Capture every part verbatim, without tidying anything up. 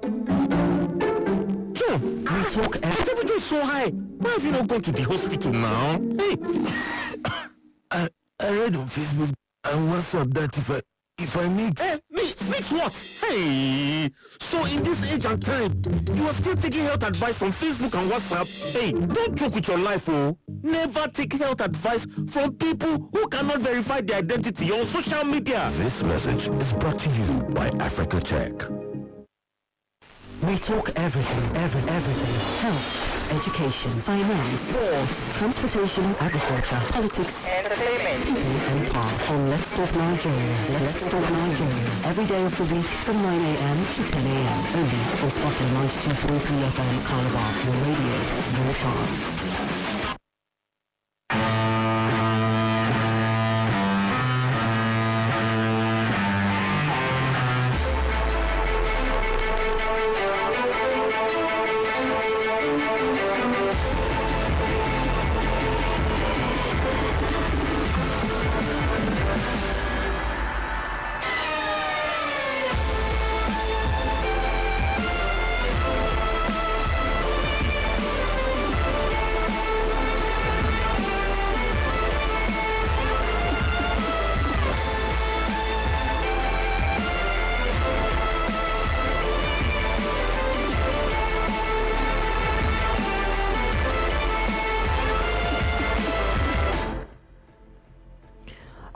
Joe, you talk ass. The temperature is so high. Why have you not gone to the hospital now? Hey. I, I read on Facebook and WhatsApp that if I if I mix... Hey, mix, mix what? Hey. So in this age and time, you are still taking health advice from Facebook and WhatsApp? Hey, don't joke with your life, oh. Never take health advice from people who cannot verify their identity on social media. This message is brought to you by Africa Check. We talk everything, every, everything. Health, education, finance, sports, transportation, agriculture, politics, entertainment, people and power. On Let's Talk Nigeria, Let's Talk Nigeria. Every day of the week from nine a m to ten a m Only on Spotlight ninety-two point three F M Calabar. Your radio, your charm.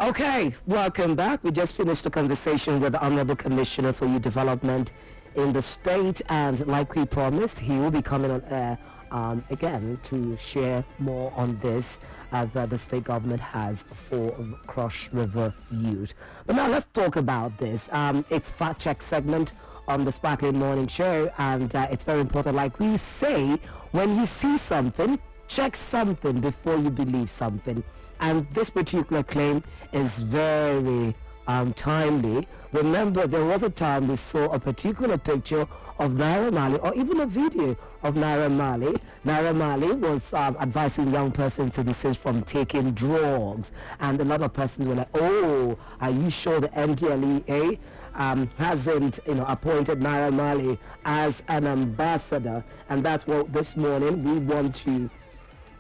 Okay, welcome back. We just finished the conversation with the Honorable Commissioner for Youth Development in the state, and like we promised, he will be coming on air um, again to share more on this uh, that the state government has for Cross River youth. But now let's talk about this. Um, it's Fact Check segment on the Sparkling Morning Show, and uh, it's very important. Like we say, when you see something, check something before you believe something. And this particular claim is very um, timely. Remember, there was a time we saw a particular picture of Naira Marley, or even a video of Naira Marley. Naira Marley was um, advising young persons to desist from taking drugs. And a lot of persons were like, oh, are you sure the N D L E A um, hasn't you know, appointed Naira Marley as an ambassador? And that's what this morning we want to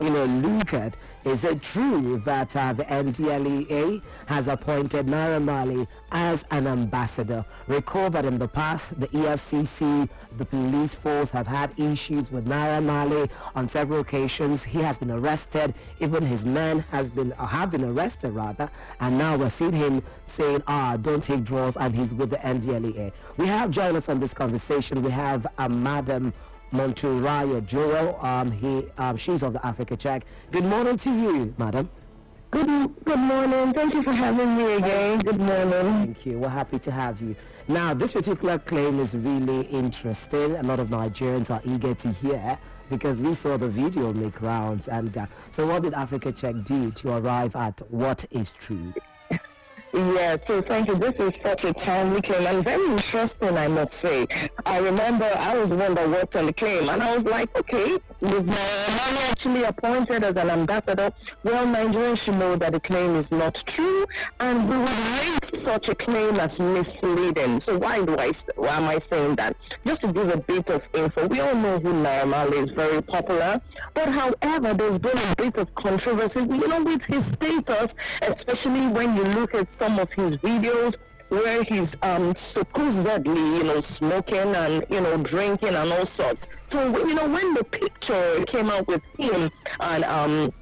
you know, look at. Is it true that uh, the N D L E A has appointed Naira Marley as an ambassador? Recall that in the past, the E F C C, the police force have had issues with Naira Marley on several occasions. He has been arrested. Even his men has been, uh, have been arrested, rather. And now we're seeing him saying, ah, don't take draws, and he's with the N D L E A. We have joined us on this conversation. We have a uh, Madam Monturayo Joel, um, he, um, she's of the Africa Check. Good morning to you, madam. Good, good morning. Thank you for having me again. Good morning. Thank you. We're happy to have you. Now, this particular claim is really interesting. A lot of Nigerians are eager to hear because we saw the video make rounds. And uh, so what did Africa Check do to arrive at what is true? Yeah, so thank you. This is such a timely claim and very interesting, I must say. I remember I was one that worked on the claim, and I was like, okay, was Naira Marley actually appointed as an ambassador? Well, Nigerians should know that the claim is not true, and we would rate such a claim as misleading. So why do I, why am I saying that? Just to give a bit of info, we all know who Naira Marley is, very popular, but however, there's been a bit of controversy, you know, with his status, especially when you look at some of his videos where he's um, supposedly, you know, smoking and, you know, drinking and all sorts. So, you know, when the picture came out with him and um,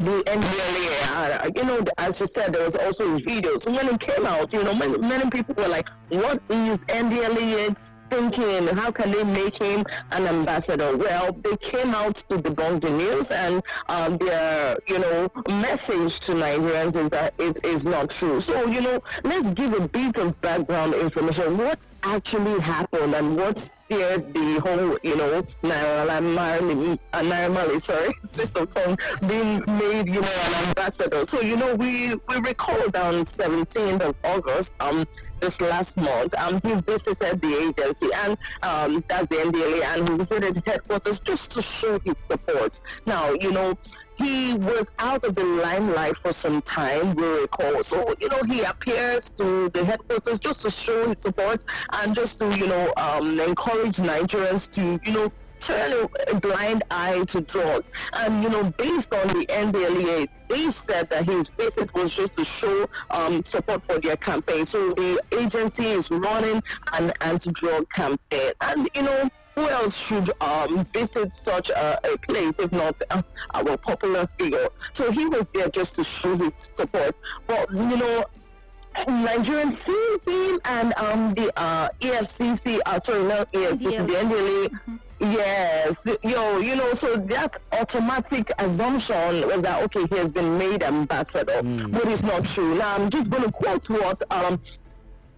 the N D L E A, uh, you know, as you said, there was also his videos. So when it came out, you know, many, many people were like, what is N D L E A? Thinking, how can they make him an ambassador? Well, they came out to debunk the news, and um, their, you know, message to Nigerians is that it is not true. So, you know, let's give a bit of background information. What actually happened and what steered the whole, you know, Naira Marley, uh, Naira Marley, sorry, twist of tongue, being made, you know, an ambassador. So, you know, we, we recalled on seventeenth of August, um, this last month, um, he visited the agency, and um, that's the N D L E A, and he visited headquarters just to show his support. Now, you know, he was out of the limelight for some time, we recall. So, you know, he appears to the headquarters just to show his support and just to, you know, um, encourage encourage Nigerians to, you know, turn a blind eye to drugs. And, you know, based on the N D L E A, they said that his visit was just to show um, support for their campaign. So the agency is running an anti-drug campaign. And, you know, who else should um, visit such a, a place if not uh, our popular figure? So he was there just to show his support. But, you know, Nigerian C C and um, the uh, E F C C, uh, sorry, not E F C C, yeah. The N D L E A, mm-hmm. Yes, yo, you know, so that automatic assumption was that, okay, he has been made ambassador, mm. but it's not true. Now, I'm just going to quote what um,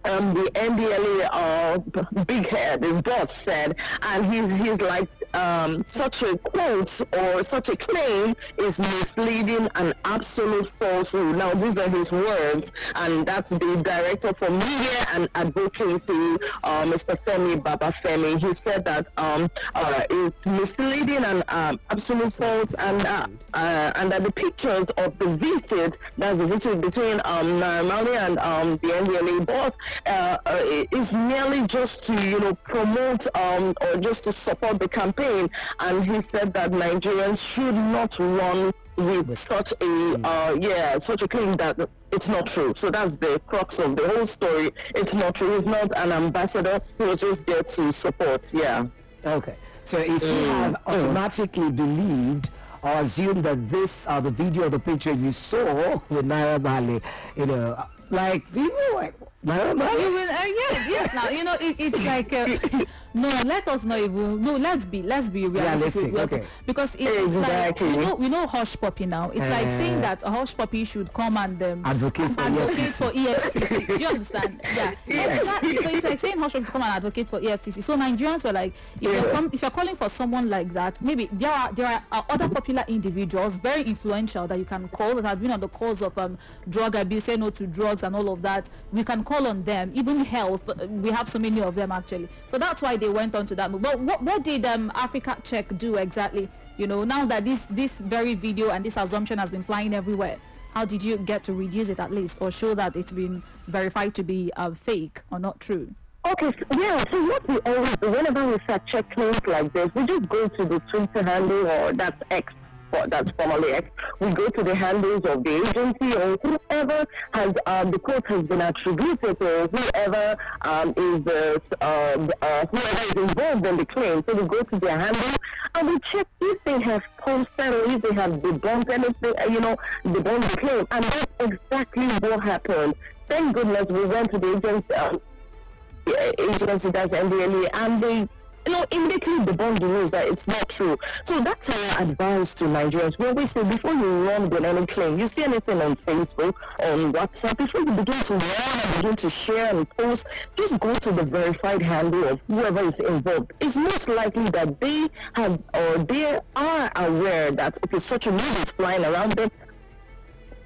um, the N D L E A uh, big head, his boss said, and he's, he's like, Um, such a quote or such a claim is misleading and absolute falsehood. Now, these are his words, and that's the director for media and advocacy, uh, Mister Femi Baba Femi. He said that um, uh, it's misleading and um, absolute false, and uh, uh, and that the pictures of the visit, that's the visit between um, Naira Marley and um, the N D L E A boss, uh, uh, is merely just to you know promote um, or just to support the campaign. And he said that Nigerians should not run with such a uh, yeah such a claim that it's not true. So that's the crux of the whole story. It's not true. He's not an ambassador. He was just there to support. Yeah. Okay. So if you mm. have automatically believed or assumed that this or uh, the video or the picture you saw with Naira Marley, you know, like you know, like. Well, well. You will, uh, yes, yes. Now you know it, it's like uh, no. Let us not even no. Let's be let's be realistic. realistic okay. Because it, it's exactly. like we know we know Hushpuppi now. It's uh, like saying that Hushpuppi should come and um, advocate for advocate for E F C C. Do you understand? Yeah. Yes. That, so it's like saying Hushpuppi should come and advocate for E F C C. So Nigerians were like, if, yeah. you're, com if you're calling for someone like that, maybe there are there are other popular individuals, very influential, that you can call that have been on the cause of um, drug abuse, say no to drugs and all of that. We can call on them, even health. We have so many of them actually, so that's why they went on to that move. But what, what did um Africa Check do exactly, you know, now that this this very video and this assumption has been flying everywhere? How did you get to reduce it at least, or show that it's been verified to be uh, fake or not true? Okay, yeah, so what we always do whenever we fact check things like this, we just go to the Twitter handle, or that's X, that's formally X. We go to the handles of the agency or whoever has uh, the quote has been attributed to, whoever um, is uh, uh, uh, whoever is involved in the claim. So we go to their handle and we check if they have posted or if they have debunked anything, you know, debunked the claim. And that's exactly what happened. Thank goodness we went to the agency, um, the agency that's N D L E A, and they, you know, immediately debunk the news that it's not true. So that's our advice to Nigerians. When we say, before you run with any claim, you see anything on Facebook, on WhatsApp, before you begin to run and begin to share and post, just go to the verified handle of whoever is involved. It's most likely that they have, or they are aware that, okay, such a news is flying around them.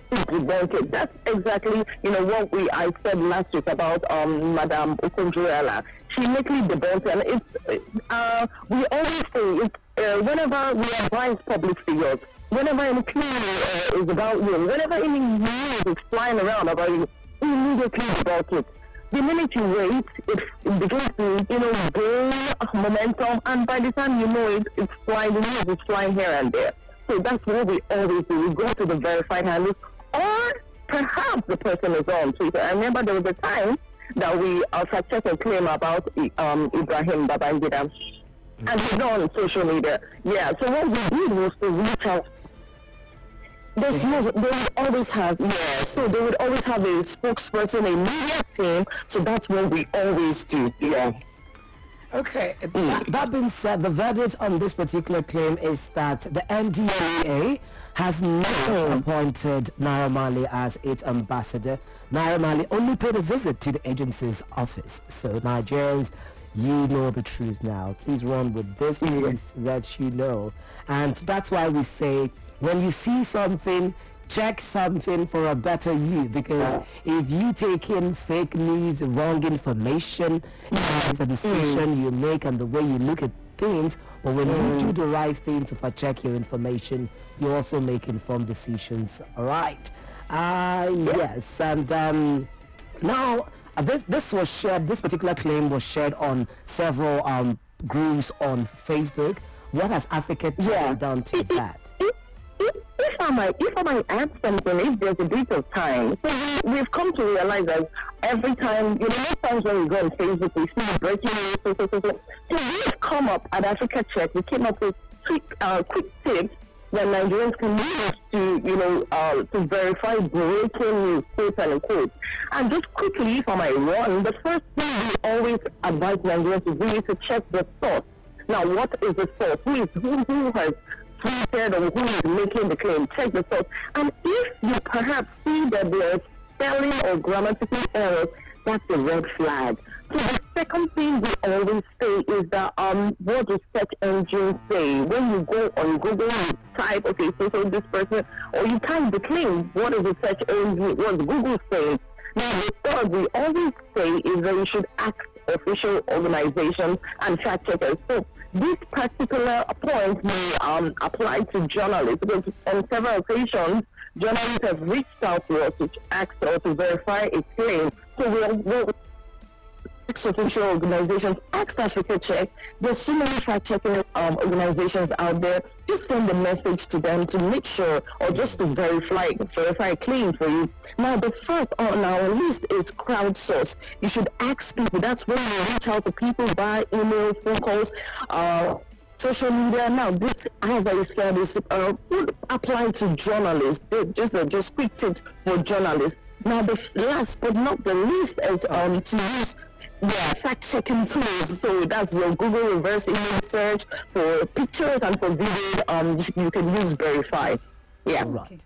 That's exactly, you know, what we I said last week about um, Madam Okonjo-Iweala. She lately debunked, and it's uh, we always say it's, uh, whenever we advise public figures, whenever any claim uh, is about you, whenever any news is flying around about you, immediately debunk it. The minute you wait, it, it begins to, you know, gain momentum, and by the time you know it, it's flying. The news is flying here and there. So that's what we always do. We go to the verified handle. Or perhaps the person is on Twitter. I remember there was a time that we uh, fact-checked a claim about um, Ibrahim Babangida, mm-hmm. and he's not on social media. Yeah, so what we did was to reach out. This mm-hmm. music, they would always have, yeah, so they would always have a spokesperson, a media team, so that's what we always do, yeah. Okay, that, that being said, the verdict on this particular claim is that the N D L E A has never appointed Naira Marley as its ambassador. Naira Marley only paid a visit to the agency's office. So Nigerians, you know the truth now. Please run with this truth that you know. And that's why we say, when you see something, check something for a better you, because if you take in fake news, wrong information, it's a decision mm. you make and the way you look at things. But when mm. you do the right thing to fact check your information, you also make informed decisions. All right. Uh, yes. And um, now Uh, this, this was shared, this particular claim was shared on several um, groups on Facebook. What has Africa yeah. done to that? If, if, if I might, if I might add something, if there's a bit of time, so we, we've come to realize that every time, you know, most times when we go on Facebook, we see breaking news, so, so, so, so. So we've come up at Africa Check, we came up with quick, uh, quick tips that Nigerians can use to, you know, uh, to verify breaking news, quote unquote. And just quickly, if I might run, the first thing we always advise Nigerians to do is to check the source. Now, what is the source? Who is who, who has tweeted or who is making the claim? Check the source. And if you perhaps see that there are spelling or grammatical errors, that's a red flag. So the second thing we always say is that um, what do search engines say? When you go on Google, you type, okay, so, so this person, or you type the claim, what is the search engine, what Google saying? Now, the third we always say is that you should ask official organizations and fact checkers. So this particular point may um, apply to journalists, because on several occasions, journalists have reached out to us to ask or to verify a claim. So we'll, we'll official organizations, ask Africa Check. There's so many fact-checking um, organizations out there. Just send a message to them to make sure, or just to verify, verify a claim for you. Now, the fourth on our list is crowdsource. You should ask people. That's when you reach out to people by email, phone calls, uh, social media. Now, this, as I said, is uh, would apply to journalists. Just, uh, just quick tips for journalists. Now, the last but not the least is um, to use yeah, fact-checking tools. So that's your Google reverse image search for pictures and for videos. Um, you can use verify. Yeah. All right.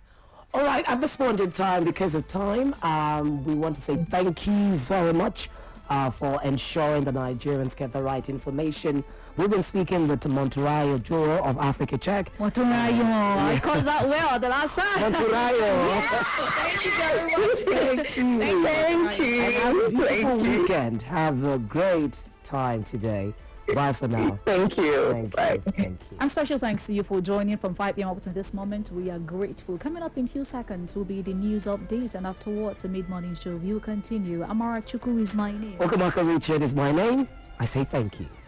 All right. At this point in time, because of time, um, we want to say thank you very much uh, for ensuring the Nigerians get the right information. We've been speaking with Monturayo Joel of Africa Check. Monturayo, yeah. I called that well the last time. Monturayo. Yeah. Thank you very much. Thank you. Thank you. And have a beautiful weekend. Have a great time today. Bye for now. Thank you. Thank Bye. You. Thank you. And special thanks to you for joining from five p m up to this moment. We are grateful. Coming up in a few seconds will be the news update, and afterwards, the mid-morning show will continue. Amara Chukwu is my name. Okamaka Richard is my name. I say thank you.